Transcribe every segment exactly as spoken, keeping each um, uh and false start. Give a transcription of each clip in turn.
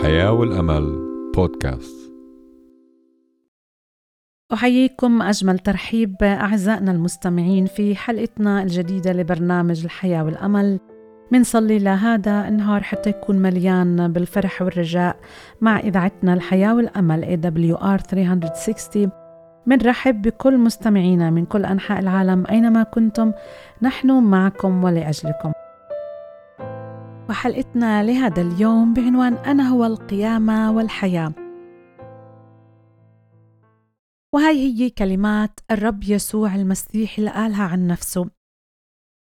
الحياة والأمل بودكاست. أحييكم أجمل ترحيب أعزائنا المستمعين في حلقتنا الجديدة لبرنامج الحياة والأمل. منصلي لهذا النهار حتى يكون مليان بالفرح والرجاء مع إذاعتنا الحياة والأمل إيه دبليو آر ثلاثمية وستين. منرحب بكل مستمعينا من كل أنحاء العالم أينما كنتم، نحن معكم ولأجلكم. وحلقتنا لهذا اليوم بعنوان أنا هو القيامة والحياة، وهي هي كلمات الرب يسوع المسيح اللي قالها عن نفسه.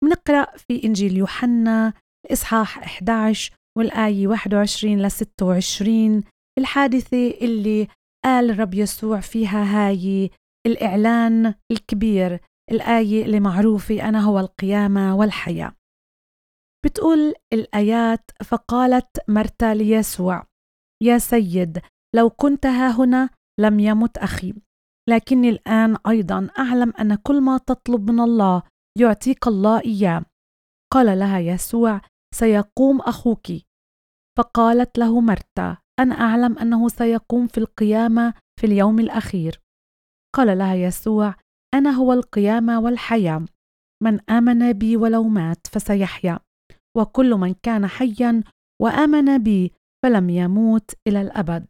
منقرأ في إنجيل يوحنا الإصحاح إحدى عشر والآية واحد وعشرين لستة وعشرين، الحادثة اللي قال الرب يسوع فيها هاي الإعلان الكبير، الآية اللي معروفة أنا هو القيامة والحياة. بتقول الآيات: فقالت مرتا ليسوع: يا سيد، لو كنت ها هنا لم يمت أخي، لكني الآن أيضا أعلم أن كل ما تطلب من الله يعطيك الله إياه. قال لها يسوع: سيقوم أخوك. فقالت له مرتا: أنا أعلم أنه سيقوم في القيامة في اليوم الأخير. قال لها يسوع: أنا هو القيامة والحياة، من آمن بي ولو مات فسيحيا، وكل من كان حيا وآمن بي فلم يموت إلى الأبد.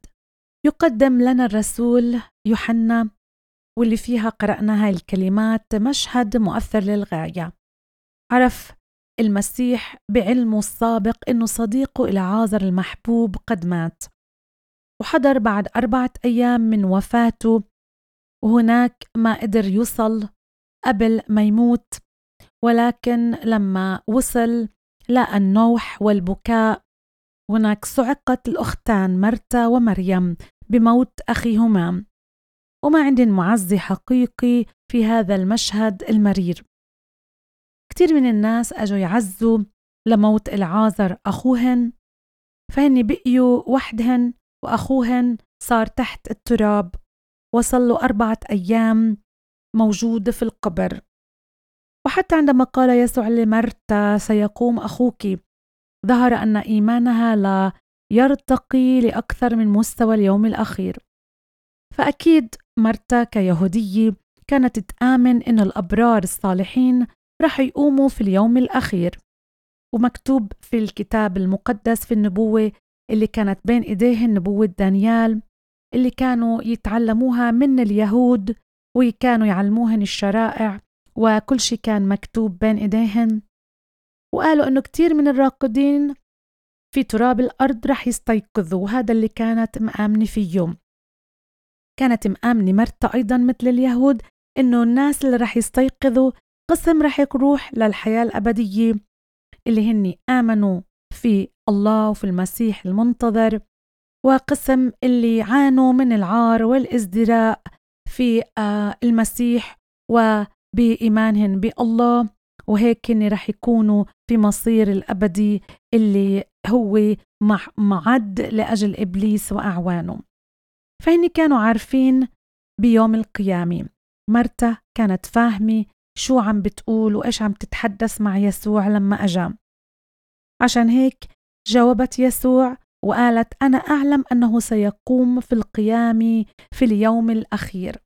يقدم لنا الرسول يوحنا واللي فيها قرأنا هاي الكلمات مشهد مؤثر للغاية. عرف المسيح بعلمه السابق أنه صديقه العازر المحبوب قد مات، وحضر بعد أربعة أيام من وفاته، وهناك ما قدر يوصل قبل ما يموت. ولكن لما وصل لقى النوح والبكاء، هناك صعقت الأختان مرتا ومريم بموت أخيهما، وما عندن معزي حقيقي في هذا المشهد المرير. كتير من الناس أجوا يعزوا لموت العازر أخوهن، فهن بقيوا وحدهن، وأخوهن صار تحت التراب، وصلوا أربعة أيام موجود في القبر. وحتى عندما قال يسوع لمرتا: سيقوم أخوك، ظهر أن إيمانها لا يرتقي لأكثر من مستوى اليوم الأخير. فأكيد مرتا كيهودية كانت تآمن إن الأبرار الصالحين رح يقوموا في اليوم الأخير، ومكتوب في الكتاب المقدس في النبوة اللي كانت بين إيديهن نبوة دانيال اللي كانوا يتعلموها من اليهود، وكانوا يعلموهن الشرائع، وكل شيء كان مكتوب بين إيديهن. وقالوا إنه كتير من الراقدين في تراب الأرض رح يستيقظوا، وهذا اللي كانت مآمنة في يوم. كانت مآمنة مرتا أيضا مثل اليهود إنه الناس اللي رح يستيقظوا قسم رح يروح للحياة الأبدية، اللي هني آمنوا في الله وفي المسيح المنتظر، وقسم اللي عانوا من العار والازدراء في المسيح وبإيمانهم بالله، وهيك هن رح يكونوا في مصير الأبدي اللي هو معد لأجل إبليس وأعوانه. فهن كانوا عارفين بيوم القيامة. مرتا كانت فاهمة شو عم بتقول وإيش عم تتحدث مع يسوع لما أجا، عشان هيك جاوبت يسوع وقالت: أنا أعلم أنه سيقوم في القيامة في اليوم الأخير.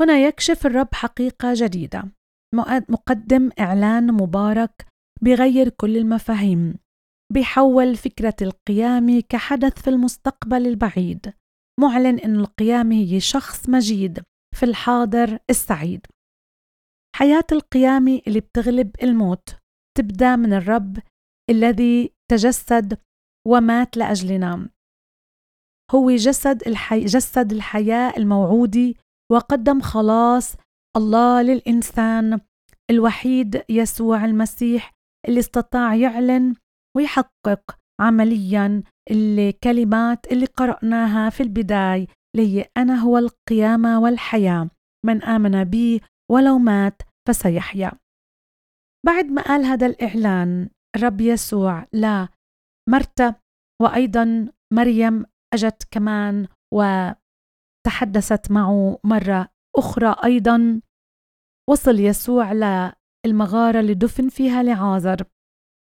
هنا يكشف الرب حقيقة جديدة، مقدم إعلان مبارك بغير كل المفاهيم، بيحول فكرة القيامة كحدث في المستقبل البعيد، معلن أن القيامة هي شخص مجيد في الحاضر السعيد. حياة القيامة اللي بتغلب الموت تبدأ من الرب الذي تجسد ومات لأجلنا. هو جسد الحي... جسد الحياة الموعودة، وقدم خلاص الله للإنسان الوحيد يسوع المسيح اللي استطاع يعلن ويحقق عملياً الكلمات اللي قرأناها في البداية، اللي هي أنا هو القيامة والحياة، من آمن بي ولو مات فسيحيا. بعد ما قال هذا الإعلان الرب يسوع لا مرتا، وأيضا مريم أجت كمان وتحدثت معه مرة أخرى أيضا، وصل يسوع للمغارة اللي دفن فيها لعازر.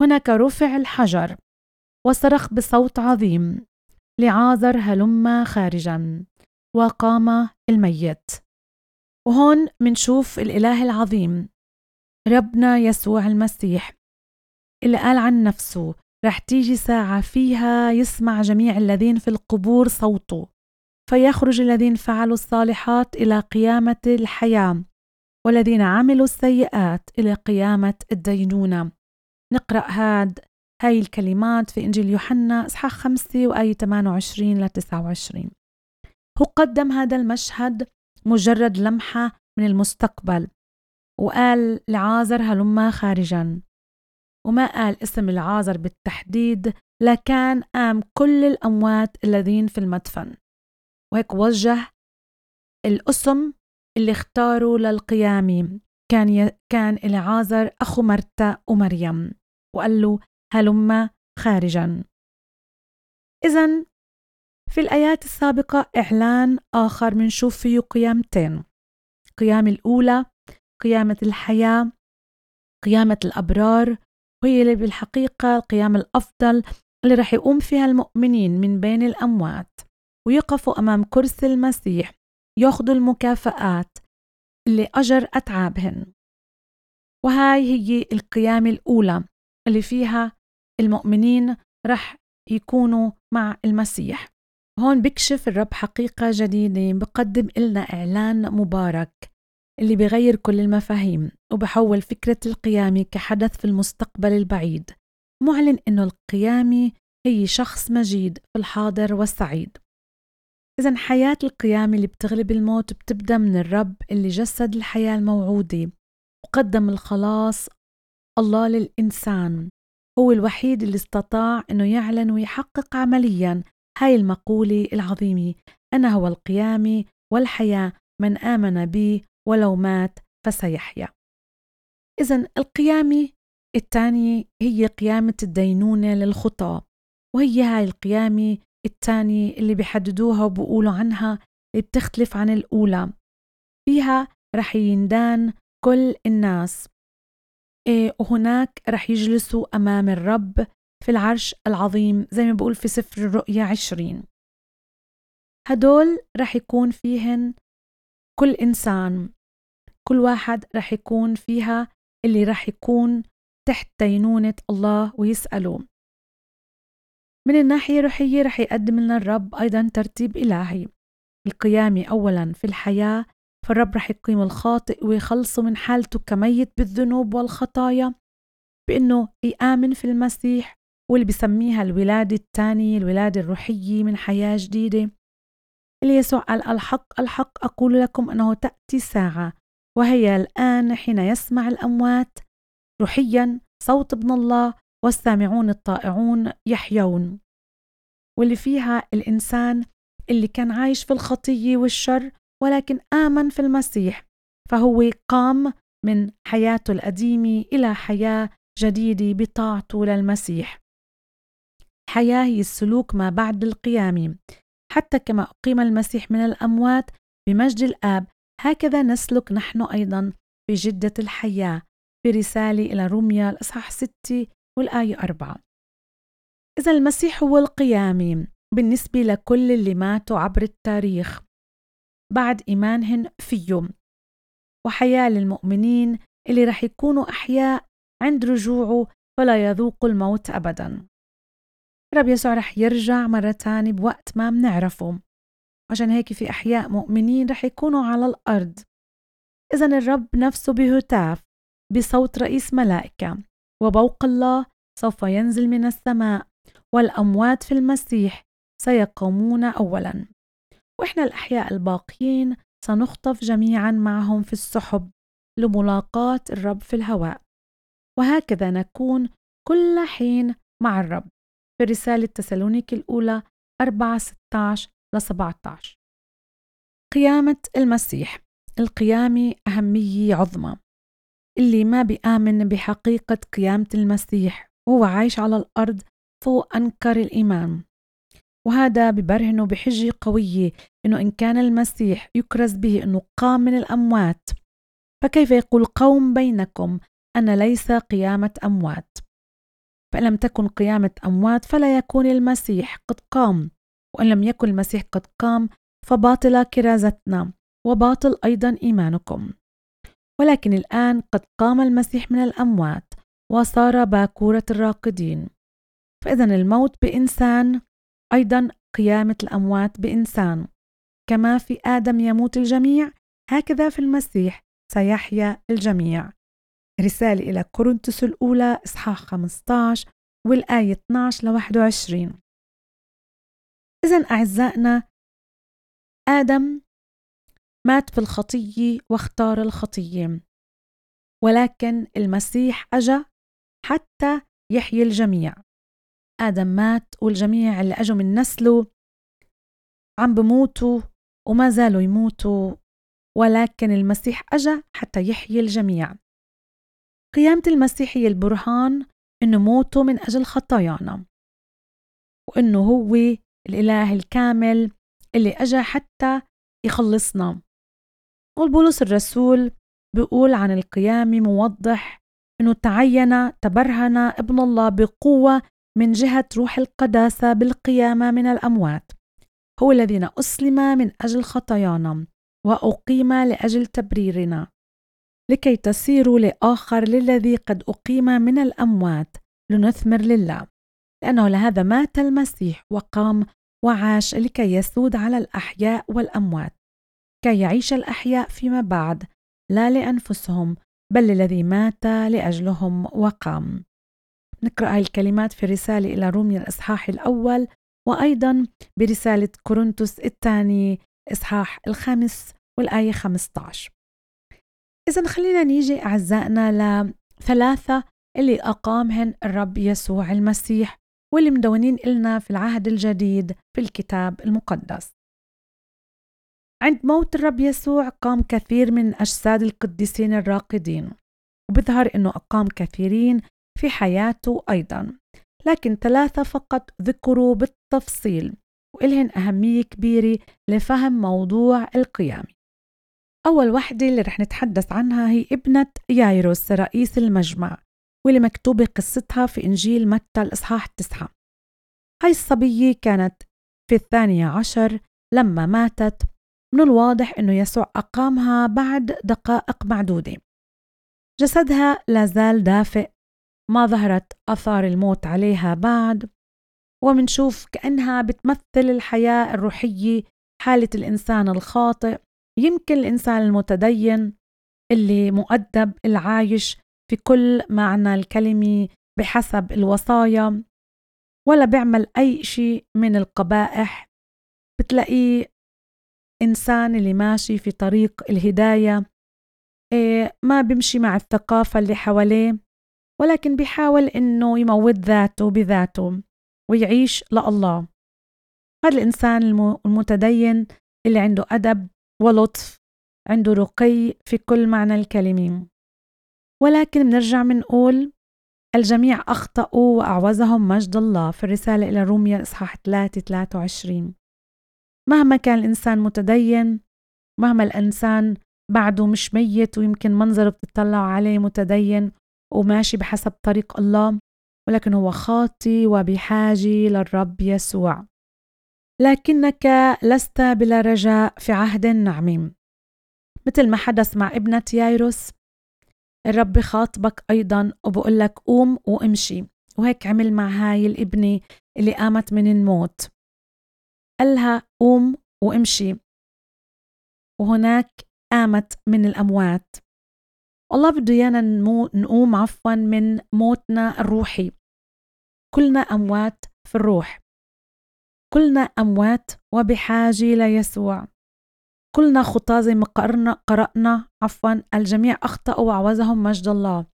هناك رفع الحجر، وصرخ بصوت عظيم: لعازر هلم خارجا، وقام الميت. وهون منشوف الإله العظيم ربنا يسوع المسيح اللي قال عن نفسه رح تيجي ساعة فيها يسمع جميع الذين في القبور صوته، فيخرج الذين فعلوا الصالحات إلى قيامة الحياة، والذين عملوا السيئات إلى قيامة الدينونة. نقرأ هاد هاي الكلمات في إنجيل يوحنا إصحاح خمسة وآية ثمانية وعشرين لتسعة وعشرين. هو قدم هذا المشهد مجرد لمحة من المستقبل، وقال لعازر هلما خارجا، وما قال اسم العازر بالتحديد، لكان قام كل الأموات الذين في المدفن. وهيك وجه الاسم اللي اختاروا للقيام. كان ي... كان العازر أخو مرتا ومريم، وقال له هلما خارجا. إذن في الآيات السابقة إعلان آخر منشوف فيه قيامتين، قيام الأولى قيامة الحياة، قيامة الأبرار، وهي اللي بالحقيقة القيام الأفضل اللي رح يقوم فيها المؤمنين من بين الأموات ويقفوا أمام كرسي المسيح يأخذوا المكافآت اللي أجر أتعابهن. وهاي هي القيامة الأولى اللي فيها المؤمنين رح يكونوا مع المسيح. هون بكشف الرب حقيقة جديدة، بقدم إلنا إعلان مبارك اللي بغير كل المفاهيم، وبحول فكرة القيامة كحدث في المستقبل البعيد، معلن إنه القيامة هي شخص مجيد في الحاضر والسعيد. إذن حياة القيامة اللي بتغلب الموت بتبدأ من الرب اللي جسد الحياة الموعودة وقدم الخلاص الله للإنسان. هو الوحيد اللي استطاع إنه يعلن ويحقق عملياً هاي المقولة العظيمة: أنا هو القيامة والحياة، من آمن بي ولو مات فسيحيا. إذن القيامة الثانية هي قيامة الدينونة للخطاة، وهي هاي القيامة الثانية اللي بيحددوها وبقولوا عنها اللي بتختلف عن الأولى. فيها رح يندان كل الناس، وهناك رح يجلسوا أمام الرب في العرش العظيم زي ما بقول في سفر الرؤيا عشرين. هدول رح يكون فيهن كل إنسان، كل واحد رح يكون فيها اللي رح يكون تحت دينونة الله ويسأله. من الناحية الروحية رح يقدم لنا الرب أيضا ترتيب إلهي. القيامة أولا في الحياة، فالرب رح يقيم الخاطئ ويخلصه من حالته كميت بالذنوب والخطايا بأنه يآمن في المسيح، واللي بسميها الولادة الثانية، الولادة الروحية من حياة جديدة، اللي يسوع قال: الحق الحق أقول لكم أنه تأتي ساعة وهي الآن حين يسمع الأموات روحيا صوت ابن الله والسامعون الطائعون يحيون. واللي فيها الإنسان اللي كان عايش في الخطية والشر ولكن آمن في المسيح، فهو قام من حياته القديمة إلى حياة جديدة بطاعته للمسيح. الحياة هي السلوك ما بعد القيامة. حتى كما أقيم المسيح من الأموات بمجد الآب، هكذا نسلك نحن أيضا في جدة الحياة، في رسالة إلى روميا الإصحاح ستة والآية أربعة. إذا المسيح هو القيامة بالنسبة لكل اللي ماتوا عبر التاريخ بعد إيمانهم فيه، وحياة للمؤمنين اللي رح يكونوا أحياء عند رجوعه فلا يذوقوا الموت أبداً. رب يسوع رح يرجع مرة تاني بوقت ما منعرفه، عشان هيك في أحياء مؤمنين رح يكونوا على الأرض. إذن الرب نفسه بهتاف بصوت رئيس ملائكة وبوق الله سوف ينزل من السماء، والأموات في المسيح سيقومون أولا، وإحنا الأحياء الباقيين سنخطف جميعا معهم في السحب لملاقاة الرب في الهواء، وهكذا نكون كل حين مع الرب. في رسالة تسالونيك الأولى أربعة ستة عشر إلى سبعة عشر. قيامة المسيح القيامة أهمية عظمى. اللي ما بيآمن بحقيقة قيامة المسيح وهو عايش على الأرض فهو أنكر الإيمان، وهذا ببرهنه بحجة قوية إنه إن كان المسيح يكرز به إنه قام من الأموات، فكيف يقول قوم بينكم أن ليس قيامة أموات؟ فإن لم تكن قيامة أموات فلا يكون المسيح قد قام، وإن لم يكن المسيح قد قام فباطلة كرازتنا وباطل أيضا إيمانكم. ولكن الآن قد قام المسيح من الأموات وصار باكورة الراقدين. فإذا الموت بإنسان أيضا قيامة الأموات بإنسان. كما في آدم يموت الجميع هكذا في المسيح سيحيا الجميع. رسالة إلى كورنثوس الأولى إصحاح خمسة عشر والآية اثنا عشر لواحد وعشرين. إذن أعزائنا آدم مات في الخطية واختار الخطية، ولكن المسيح أجا حتى يحيي الجميع. آدم مات والجميع اللي أجوا من نسله عم بموتوا وما زالوا يموتوا، ولكن المسيح أجا حتى يحيي الجميع. قيامة المسيح هي البرهان إنه موته من أجل خطايانا، وإنه هو الإله الكامل اللي أجا حتى يخلصنا. والبولس الرسول بيقول عن القيامة موضح إنه تعين تبرهن ابن الله بقوة من جهة روح القداسة بالقيامة من الأموات، هو الذين أسلم من أجل خطايانا وأقيم لأجل تبريرنا، لكي تصيروا لآخر للذي قد أقيم من الأموات لنثمر لله، لأنه لهذا مات المسيح وقام وعاش لكي يسود على الأحياء والأموات، كي يعيش الأحياء فيما بعد لا لأنفسهم بل للذي مات لأجلهم وقام. نقرأ الكلمات في رسالة إلى روميا الإصحاح الأول وأيضا برسالة كورنثوس الثاني إصحاح الخامس والآية خمسة عشر. إذن خلينا نيجي أعزائنا لثلاثة اللي أقامهن الرب يسوع المسيح واللي مدونين إلنا في العهد الجديد في الكتاب المقدس. عند موت الرب يسوع قام كثير من أجساد القديسين الراقدين، وبظهر أنه أقام كثيرين في حياته أيضا، لكن ثلاثة فقط ذكروا بالتفصيل وإلهن أهمية كبيرة لفهم موضوع القيام. أول وحدة اللي رح نتحدث عنها هي ابنة يايروس رئيس المجمع، واللي مكتوبة قصتها في إنجيل متى الإصحاح تسعة. هاي الصبية كانت في الثانية عشر لما ماتت، من الواضح أنه يسوع أقامها بعد دقائق معدودة. جسدها لازال دافئ، ما ظهرت آثار الموت عليها بعد، ومنشوف كأنها بتمثل الحياة الروحية، حالة الإنسان الخاطئ، يمكن الإنسان المتدين اللي مؤدب العايش في كل معنى الكلمة بحسب الوصايا، ولا بيعمل أي شيء من القبائح. بتلاقيه إنسان اللي ماشي في طريق الهداية، ما بيمشي مع الثقافة اللي حواليه، ولكن بيحاول إنه يموت ذاته بذاته ويعيش لله. هذا الإنسان المتدين اللي عنده أدب ولطف، عنده رقي في كل معنى الكلمة. ولكن بنرجع بنقول الجميع أخطأوا وأعوزهم مجد الله في الرسالة إلى روميا إصحاح ثلاثة ثلاثة وعشرين. مهما كان الإنسان متدين، مهما الإنسان بعده مش ميت ويمكن منظره بتطلعوا عليه متدين وماشي بحسب طريق الله، ولكن هو خاطي وبحاجة للرب يسوع. لكنك لست بلا رجاء في عهد النعمين، مثل ما حدث مع ابنة يايروس. الرب خاطبك أيضا وبقول لك قوم وامشي، وهيك عمل مع هاي الابنة اللي قامت من الموت، قالها قوم وامشي، وهناك قامت من الأموات. الله بده إيانا نقوم عفوا من موتنا الروحي. كلنا أموات في الروح، كلنا أموات وبحاجة ليسوع، كلنا خطاة زي ما قرأنا, قرأنا عفوا الجميع أخطأوا وعوزهم مجد الله.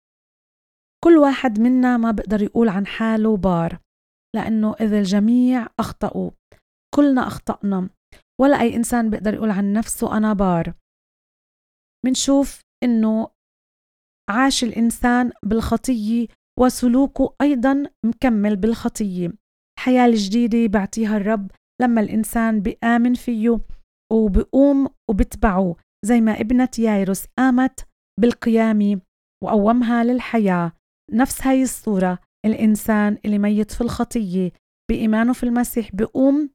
كل واحد منا ما بقدر يقول عن حاله بار، لأنه إذا الجميع أخطأوا كلنا أخطأنا، ولا أي إنسان بقدر يقول عن نفسه أنا بار. منشوف إنه عاش الإنسان بالخطية وسلوكه أيضا مكمل بالخطية. الحياة الجديدة بعطيها الرب لما الإنسان بآمن فيه وبقوم وبتبعه، زي ما ابنة يايروس قامت بالقيامة وقومها للحياة. نفس هاي الصورة، الإنسان اللي ميت في الخطية بإيمانه في المسيح بقوم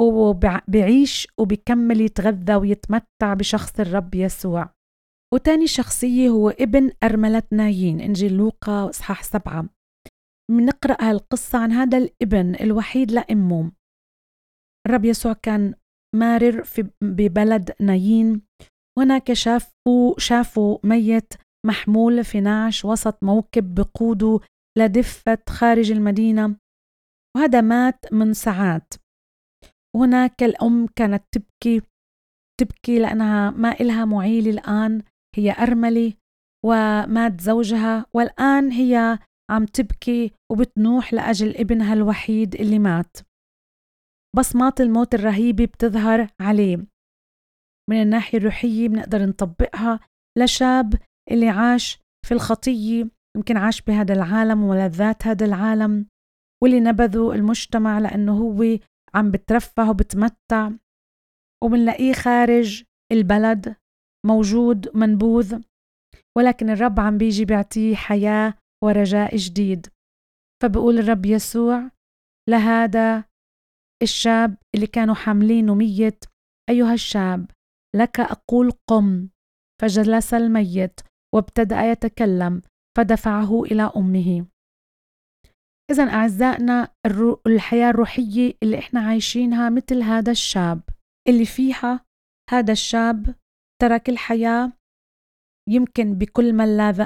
وبيعيش وبيكمل يتغذى ويتمتع بشخص الرب يسوع. وتاني شخصية هو ابن أرملة نايين، إنجيل لوقا إصحاح سبعة. منقرأ هالقصة عن هذا الابن الوحيد لأمه. الرب يسوع كان مارر في ببلد نايين، هناك شافوا شافوا ميت محمول في نعش وسط موكب بقوده لدفت خارج المدينة، وهذا مات من ساعات. هناك الأم كانت تبكي تبكي لأنها ما إلها معيل الآن، هي أرملة ومات زوجها، والآن هي عم تبكي وبتنوح لأجل ابنها الوحيد اللي مات. بصمات الموت الرهيبة بتظهر عليه. من الناحية الروحية بنقدر نطبقها لشاب اللي عاش في الخطية، يمكن عاش بهذا العالم ولذات هذا العالم، واللي نبذوا المجتمع لأنه هو عم بترفه وبتمتع، وبنلاقيه خارج البلد موجود منبوذ، ولكن الرب عم بيجي بيعطيه حياة ورجاء جديد. فبقول الرب يسوع لهذا الشاب اللي كانوا حاملينه ميت: أيها الشاب، لك أقول قم. فجلس الميت وابتدأ يتكلم، فدفعه إلى أمه. إذن أعزائنا، الحياة الروحية اللي إحنا عايشينها مثل هذا الشاب اللي فيها هذا الشاب ترك الحياة يمكن بكل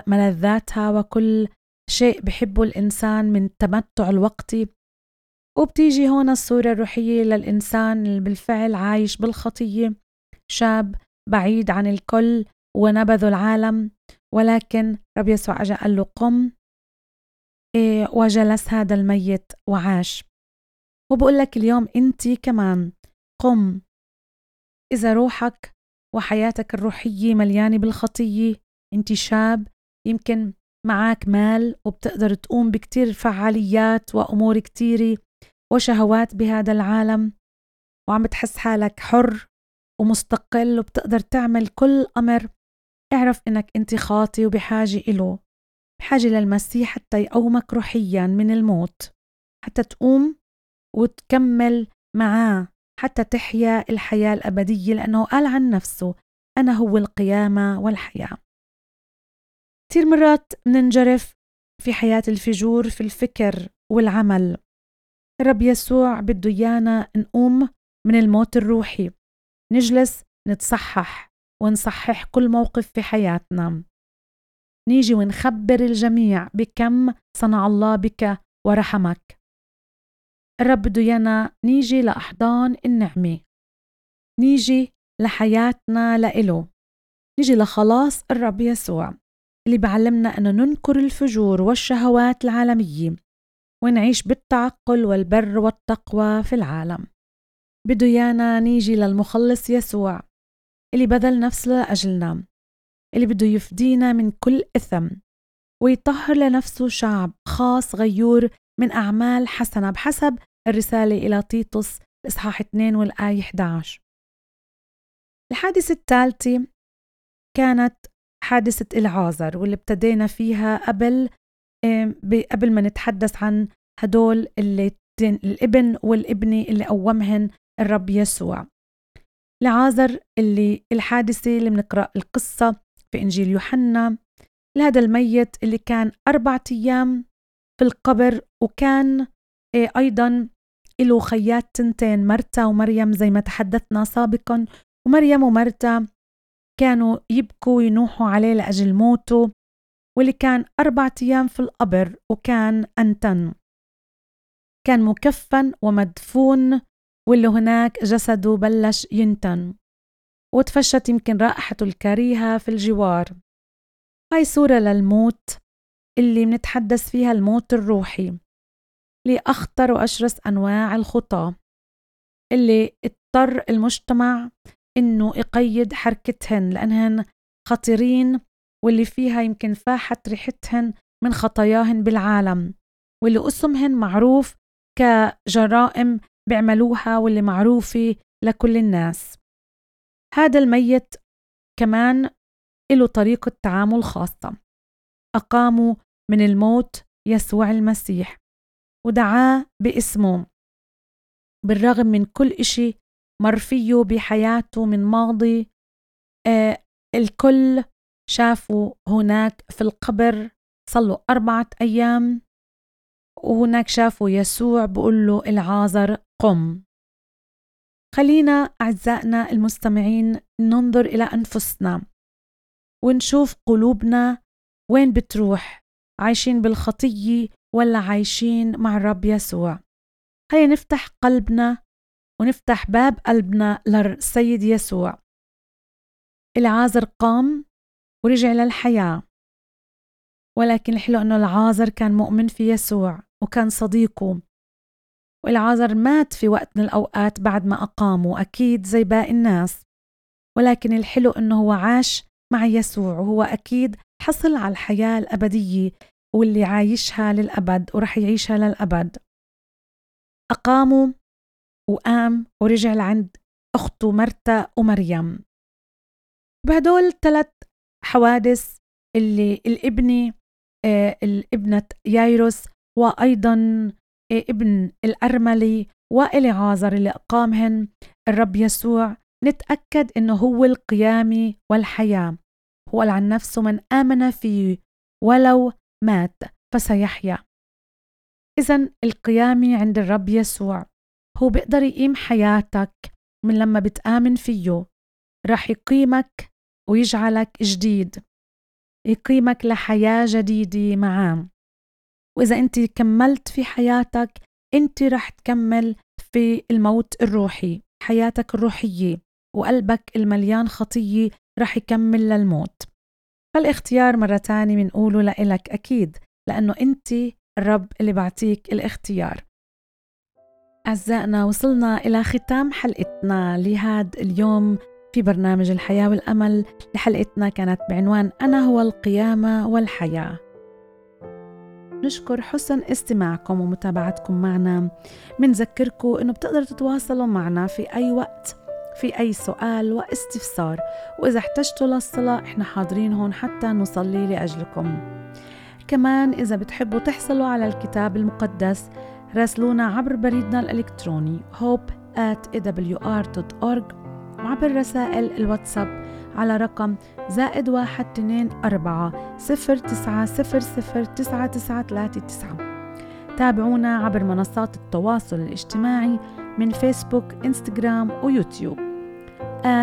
ملذاتها وكل شيء بحبه الإنسان من تمتع الوقتي، وبتيجي هون الصورة الروحية للإنسان اللي بالفعل عايش بالخطية، شاب بعيد عن الكل ونبذ العالم. ولكن رب يسوع أجا قال له قم، إيه، وجلس هذا الميت وعاش. وبقول لك اليوم أنت كمان قم. إذا روحك وحياتك الروحية مليانة بالخطية، أنت شاب يمكن معاك مال وبتقدر تقوم بكتير فعاليات وأمور كتيرة وشهوات بهذا العالم، وعم بتحس حالك حر ومستقل وبتقدر تعمل كل أمر، اعرف إنك أنت خاطي وبحاجة إله، بحاجة للمسيح حتى يقومك روحيا من الموت، حتى تقوم وتكمل معاه، حتى تحيا الحياة الأبدية، لأنه قال عن نفسه: أنا هو القيامة والحياة. كتير مرات مننجرف في حياة الفجور في الفكر والعمل. الرب يسوع بده إيانا نقوم من الموت الروحي، نجلس نتصحح ونصحح كل موقف في حياتنا، نيجي ونخبر الجميع بكم صنع الله بك ورحمك. الرب بده إيانا نيجي لأحضان النعمة، نيجي لحياتنا لإله، نيجي لخلاص الرب يسوع اللي بعلمنا أنه ننكر الفجور والشهوات العالمية ونعيش بالتعقل والبر والتقوى في العالم. بده إيانا نيجي للمخلص يسوع اللي بذل نفسه لأجلنا، اللي بده يفدينا من كل إثم ويطهر لنفسه شعب خاص غيور من أعمال حسنة، بحسب الرسالة إلى تيتوس إصحاح اثنين والآية إحدى عشر. الحادثة الثالثة كانت حادثة العازر، واللي ابتدينا فيها قبل قبل ما نتحدث عن هدول اللي الابن والابنة اللي قومهن الرب يسوع. العازر اللي الحادثة اللي بنقرأ القصة في إنجيل يوحنا، لهذا الميت اللي كان أربعة أيام في القبر، وكان أيضا له خيات تنتين، مرتا ومريم، زي ما تحدثنا سابقا. ومريم ومرتا كانوا يبكوا وينوحوا عليه لأجل موته، واللي كان أربعة أيام في القبر وكان أنتن، كان مكفن ومدفون، واللي هناك جسده بلش ينتن وتفشت يمكن رائحته الكريهة في الجوار. هاي صورة للموت اللي منتحدث فيها، الموت الروحي لأخطر وأشرس أنواع الخطاة اللي اضطر المجتمع إنه يقيد حركتهن لأنهن خطيرين، واللي فيها يمكن فاحت ريحتهن من خطاياهن بالعالم، واللي قسمهن معروف كجرائم بيعملوها واللي معروفة لكل الناس. هذا الميت كمان له طريقة تعامل خاصة، أقاموا من الموت يسوع المسيح ودعاه باسمه. بالرغم من كل إشي مر فيه بحياته من ماضي. آه الكل شافوا هناك في القبر، صلوا أربعة أيام، وهناك شافوا يسوع بقول له العازر قم. خلينا أعزائنا المستمعين ننظر إلى أنفسنا ونشوف قلوبنا وين بتروح، عايشين بالخطية ولا عايشين مع الرب يسوع. خلينا نفتح قلبنا ونفتح باب قلبنا للسيد يسوع. العازر قام ورجع للحياة، ولكن الحلو أنه العازر كان مؤمن في يسوع وكان صديقه، والعازر مات في وقت من الأوقات بعد ما أقامه أكيد زي باقي الناس، ولكن الحلو أنه هو عاش مع يسوع وهو أكيد حصل على الحياة الأبدية واللي عايشها للأبد ورح يعيشها للأبد. أقامه وقام ورجع لعند أخته مرتا ومريم. بهدول ثلاث حوادث اللي الابنة آه الابنة يايروس وأيضاً آه ابن الأرملي والعازر اللي أقامهن الرب يسوع، نتأكد إنه هو القيامة والحياة، هو قال عن نفسه من آمن فيه ولو مات فسيحيا. إذن القيامة عند الرب يسوع، هو بيقدر يقيم حياتك من لما بتآمن فيه، راح يقيمك ويجعلك جديد، يقيمك لحياة جديدة معاه. وإذا أنت كملت في حياتك أنت راح تكمل في الموت الروحي، حياتك الروحية وقلبك المليان خطية راح يكمل للموت. فالاختيار مرة تاني منقوله لإلك أكيد، لأنه أنت الرب اللي بعطيك الاختيار. أعزائنا وصلنا إلى ختام حلقتنا لهذا اليوم في برنامج الحياة والأمل. لحلقتنا كانت بعنوان أنا هو القيامة والحياة. نشكر حسن استماعكم ومتابعتكم معنا. منذكركم أنه بتقدروا تتواصلوا معنا في أي وقت في أي سؤال واستفسار، وإذا احتجتوا للصلاة إحنا حاضرين هون حتى نصلي لأجلكم. كمان إذا بتحبوا تحصلوا على الكتاب المقدس راسلونا عبر بريدنا الإلكتروني hope at a w r dot org، وعبر رسائل الواتساب على رقم زائد واحد اثنين أربعة صفر تسعة صفر صفر تسعة تسعة ثلاثة تسعة. تابعونا عبر منصات التواصل الاجتماعي من فيسبوك إنستغرام ويوتيوب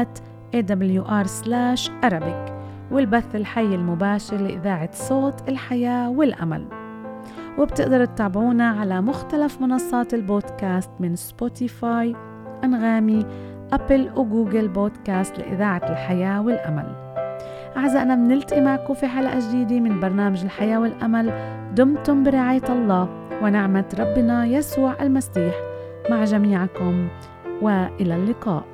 at a w r slash arabic، والبث الحي المباشر لإذاعة صوت الحياة والأمل. وبتقدروا تتابعونا على مختلف منصات البودكاست من سبوتيفاي، أنغامي، أبل وجوجل بودكاست لإذاعة الحياة والأمل. أعزائنا بنلتقي معكم في حلقة جديدة من برنامج الحياة والأمل. دمتم برعاية الله ونعمة ربنا يسوع المسيح مع جميعكم، وإلى اللقاء.